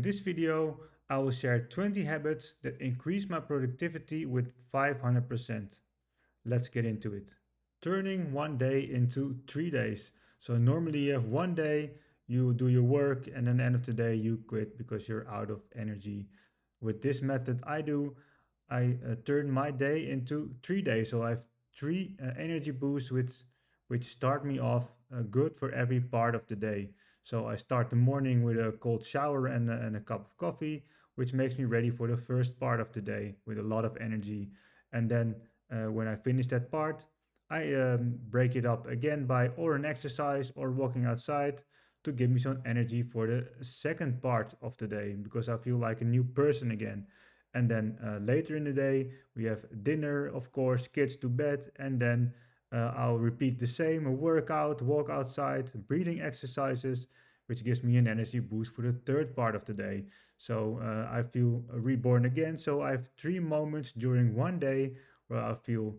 In this video, I will share 20 habits that increase my productivity with 500%. Let's get into it. Turning one day into 3 days. So normally you have one day, you do your work, and then at the end of the day you quit because you're out of energy. With this method I turn my day into 3 days. So I have three energy boosts which start me off good for every part of the day. So I start the morning with a cold shower and a cup of coffee, which makes me ready for the first part of the day with a lot of energy. And then when I finish that part, I break it up again by or an exercise or walking outside to give me some energy for the second part of the day, because I feel like a new person again. And then later in the day, we have dinner, of course, kids to bed, and then I'll repeat the same, a workout, walk outside, breathing exercises, which gives me an energy boost for the third part of the day. So I feel reborn again. So I have three moments during one day where I feel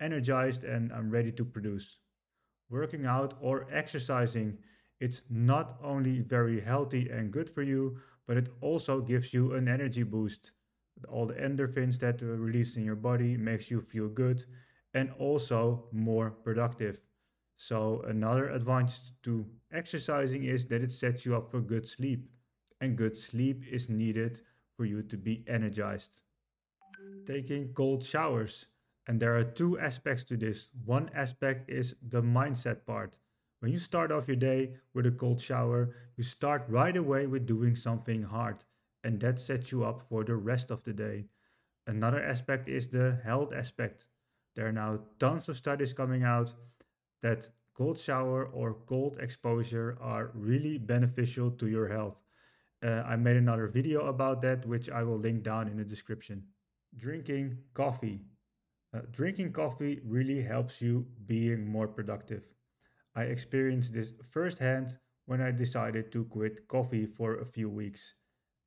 energized and I'm ready to produce. Working out or exercising, it's not only very healthy and good for you, but it also gives you an energy boost. All the endorphins that are released in your body makes you feel good and also more productive. So another advantage to exercising is that it sets you up for good sleep, and good sleep is needed for you to be energized. Taking cold showers, and there are two aspects to this. One aspect is the mindset part. When you start off your day with a cold shower, you start right away with doing something hard, and that sets you up for the rest of the day. Another aspect is the health aspect. There are now tons of studies coming out that cold shower or cold exposure are really beneficial to your health. I made another video about that, which I will link down in the description. Drinking coffee. Drinking coffee really helps you being more productive. I experienced this firsthand when I decided to quit coffee for a few weeks.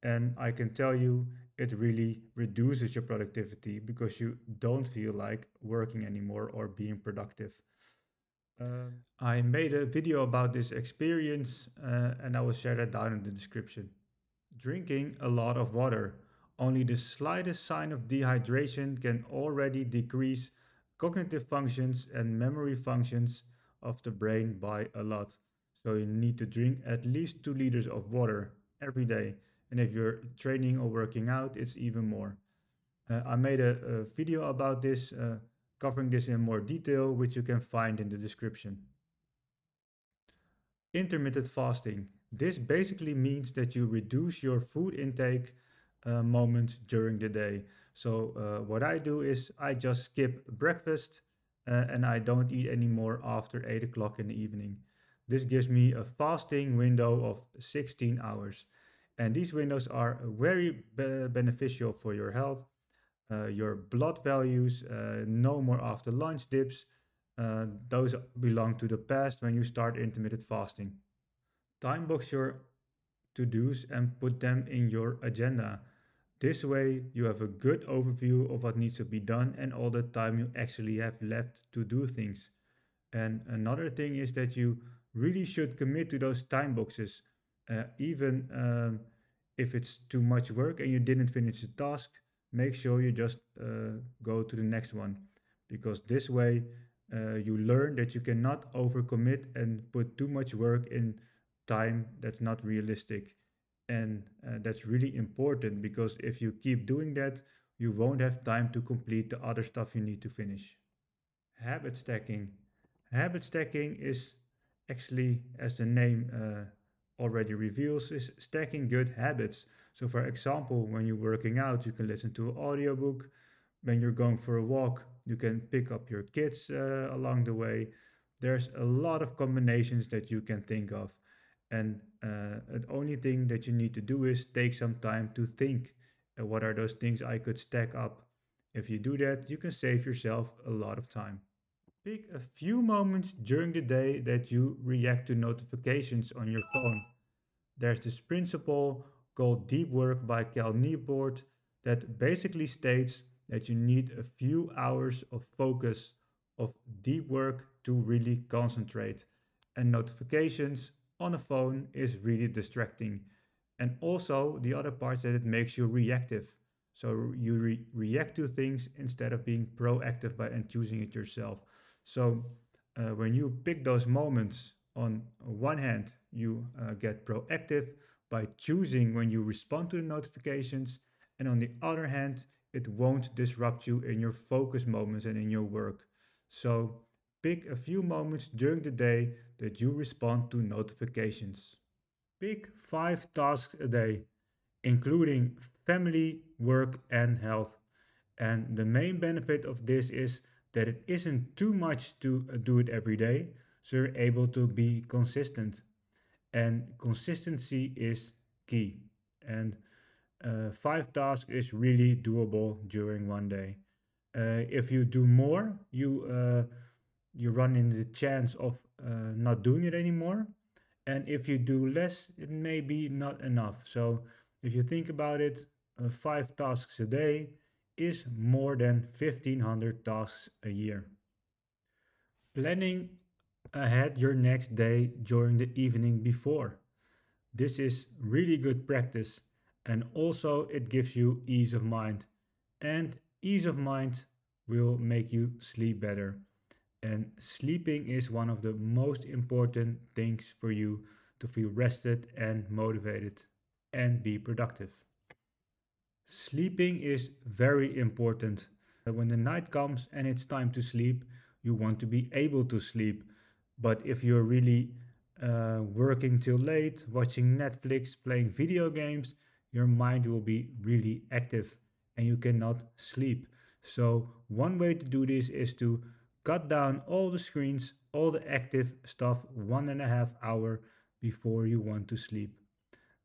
And I can tell you, it really reduces your productivity because you don't feel like working anymore or being productive. I made a video about this experience and I will share that down in the description. Drinking a lot of water. Only the slightest sign of dehydration can already decrease cognitive functions and memory functions of the brain by a lot. So you need to drink at least 2 liters of water every day. And if you're training or working out, it's even more. I made a video about this, covering this in more detail, which you can find in the description. Intermittent fasting. This basically means that you reduce your food intake moments during the day. So what I do is I just skip breakfast and I don't eat anymore after 8 o'clock in the evening. This gives me a fasting window of 16 hours. And these windows are very beneficial for your health, your blood values, no more after lunch dips. Those belong to the past when you start intermittent fasting. Time box your to-dos and put them in your agenda. This way you have a good overview of what needs to be done and all the time you actually have left to do things. And another thing is that you really should commit to those time boxes. Even if it's too much work and you didn't finish the task, make sure you just go to the next one. Because this way you learn that you cannot overcommit and put too much work in time that's not realistic. And that's really important, because if you keep doing that, you won't have time to complete the other stuff you need to finish. Habit stacking. Habit stacking is actually, as the name already reveals, is stacking good habits. So for example, when you're working out, you can listen to an audiobook. When you're going for a walk, you can pick up your kids along the way. There's a lot of combinations that you can think of. And the only thing that you need to do is take some time to think, what are those things I could stack up? If you do that, you can save yourself a lot of time. Pick a few moments during the day that you react to notifications on your phone. There's this principle called Deep Work by Cal Newport that basically states that you need a few hours of focus of deep work to really concentrate. And notifications on a phone is really distracting. And also the other part is that it makes you reactive. So you react to things instead of being proactive and choosing it yourself. So when you pick those moments, on one hand, you get proactive by choosing when you respond to the notifications. And on the other hand, it won't disrupt you in your focus moments and in your work. So pick a few moments during the day that you respond to notifications. Pick 5 tasks a day, including family, work, and health. And the main benefit of this is that it isn't too much to do it every day, so you're able to be consistent. And consistency is key. And 5 tasks is really doable during one day. If you do more, you run into the chance of not doing it anymore. And if you do less, it may be not enough. So if you think about it, 5 tasks a day is more than 1,500 tasks a year. Planning ahead your next day during the evening before. This is really good practice, and also it gives you ease of mind. And ease of mind will make you sleep better. And sleeping is one of the most important things for you to feel rested and motivated and be productive. Sleeping is very important. When the night comes and it's time to sleep, you want to be able to sleep. But if you're really working till late, watching Netflix, playing video games, your mind will be really active and you cannot sleep. So one way to do this is to cut down all the screens, all the active stuff 1.5 hours before you want to sleep.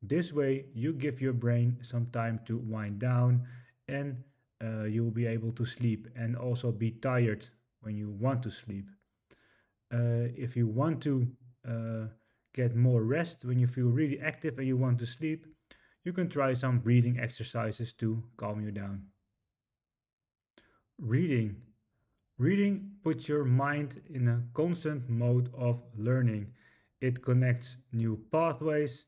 This way you give your brain some time to wind down and you'll be able to sleep and also be tired when you want to sleep. If you want to get more rest when you feel really active and you want to sleep, you can try some breathing exercises to calm you down. Reading. Reading puts your mind in a constant mode of learning. It connects new pathways,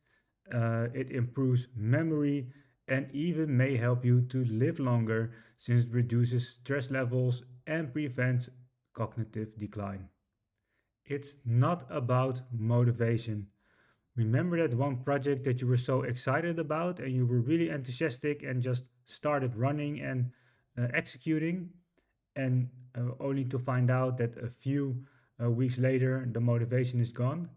it improves memory, and even may help you to live longer since it reduces stress levels and prevents cognitive decline. It's not about motivation. Remember that one project that you were so excited about and you were really enthusiastic and just started running and executing? And only to find out that a few weeks later, the motivation is gone.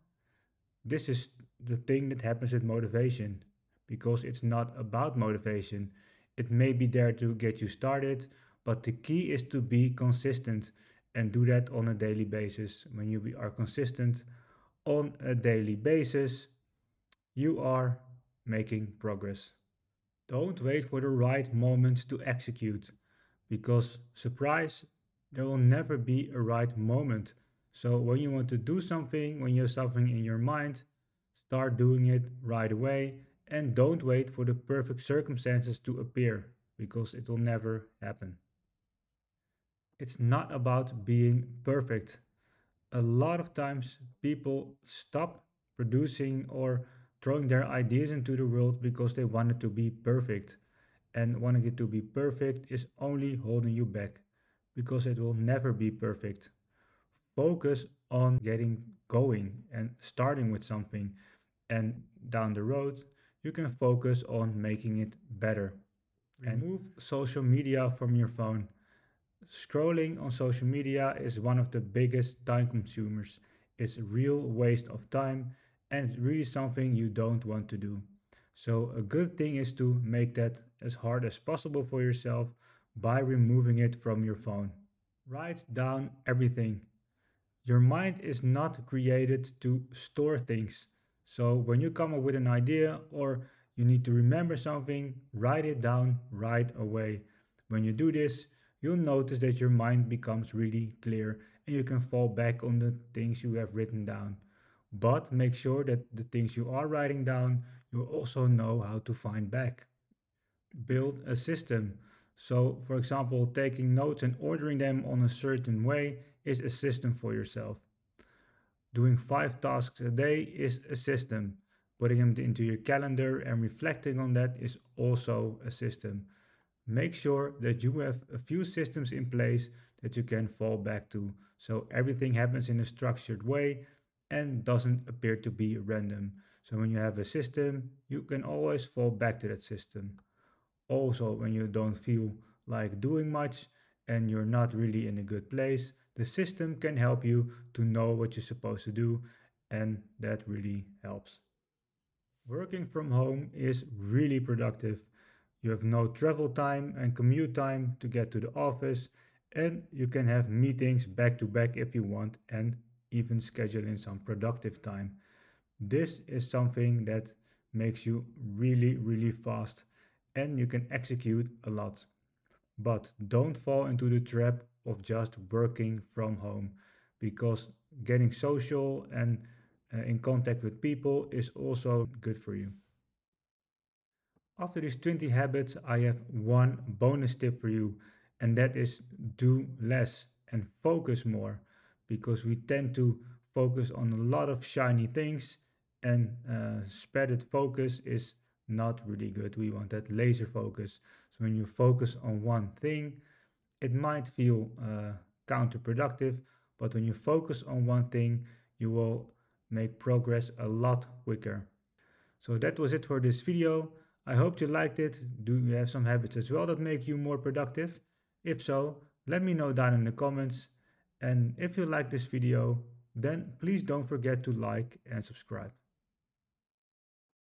This is the thing that happens with motivation, because it's not about motivation. It may be there to get you started, but the key is to be consistent and do that on a daily basis. When you are consistent on a daily basis, you are making progress. Don't wait for the right moment to execute. Because, surprise, there will never be a right moment. So when you want to do something, when you have something in your mind, start doing it right away and don't wait for the perfect circumstances to appear, because it will never happen. It's not about being perfect. A lot of times people stop producing or throwing their ideas into the world because they want it to be perfect. And wanting it to be perfect is only holding you back, because it will never be perfect. Focus on getting going and starting with something. And down the road, you can focus on making it better. Remove social media from your phone. Scrolling on social media is one of the biggest time consumers. It's a real waste of time and it's really something you don't want to do. So a good thing is to make that as hard as possible for yourself by removing it from your phone. Write down everything. Your mind is not created to store things. So when you come up with an idea or you need to remember something, write it down right away. When you do this, you'll notice that your mind becomes really clear and you can fall back on the things you have written down. But make sure that the things you are writing down, you also know how to find back. Build a system. So, for example, taking notes and ordering them on a certain way is a system for yourself. Doing 5 tasks a day is a system. Putting them into your calendar and reflecting on that is also a system. Make sure that you have a few systems in place that you can fall back to, so everything happens in a structured way and doesn't appear to be random. So when you have a system, you can always fall back to that system. Also, when you don't feel like doing much and you're not really in a good place, the system can help you to know what you're supposed to do, and that really helps. Working from home is really productive. You have no travel time and commute time to get to the office, and you can have meetings back to back if you want, and even schedule in some productive time. This is something that makes you really, really fast, and you can execute a lot. But don't fall into the trap of just working from home, because getting social and in contact with people is also good for you. After these 20 habits, I have one bonus tip for you, and that is do less and focus more, because we tend to focus on a lot of shiny things, and spreaded focus is not really good. We want that laser focus. So when you focus on one thing, it might feel counterproductive, but when you focus on one thing, you will make progress a lot quicker. So that was it for this video. I hope you liked it. Do you have some habits as well that make you more productive? If so, let me know down in the comments. And if you like this video, then please don't forget to like and subscribe.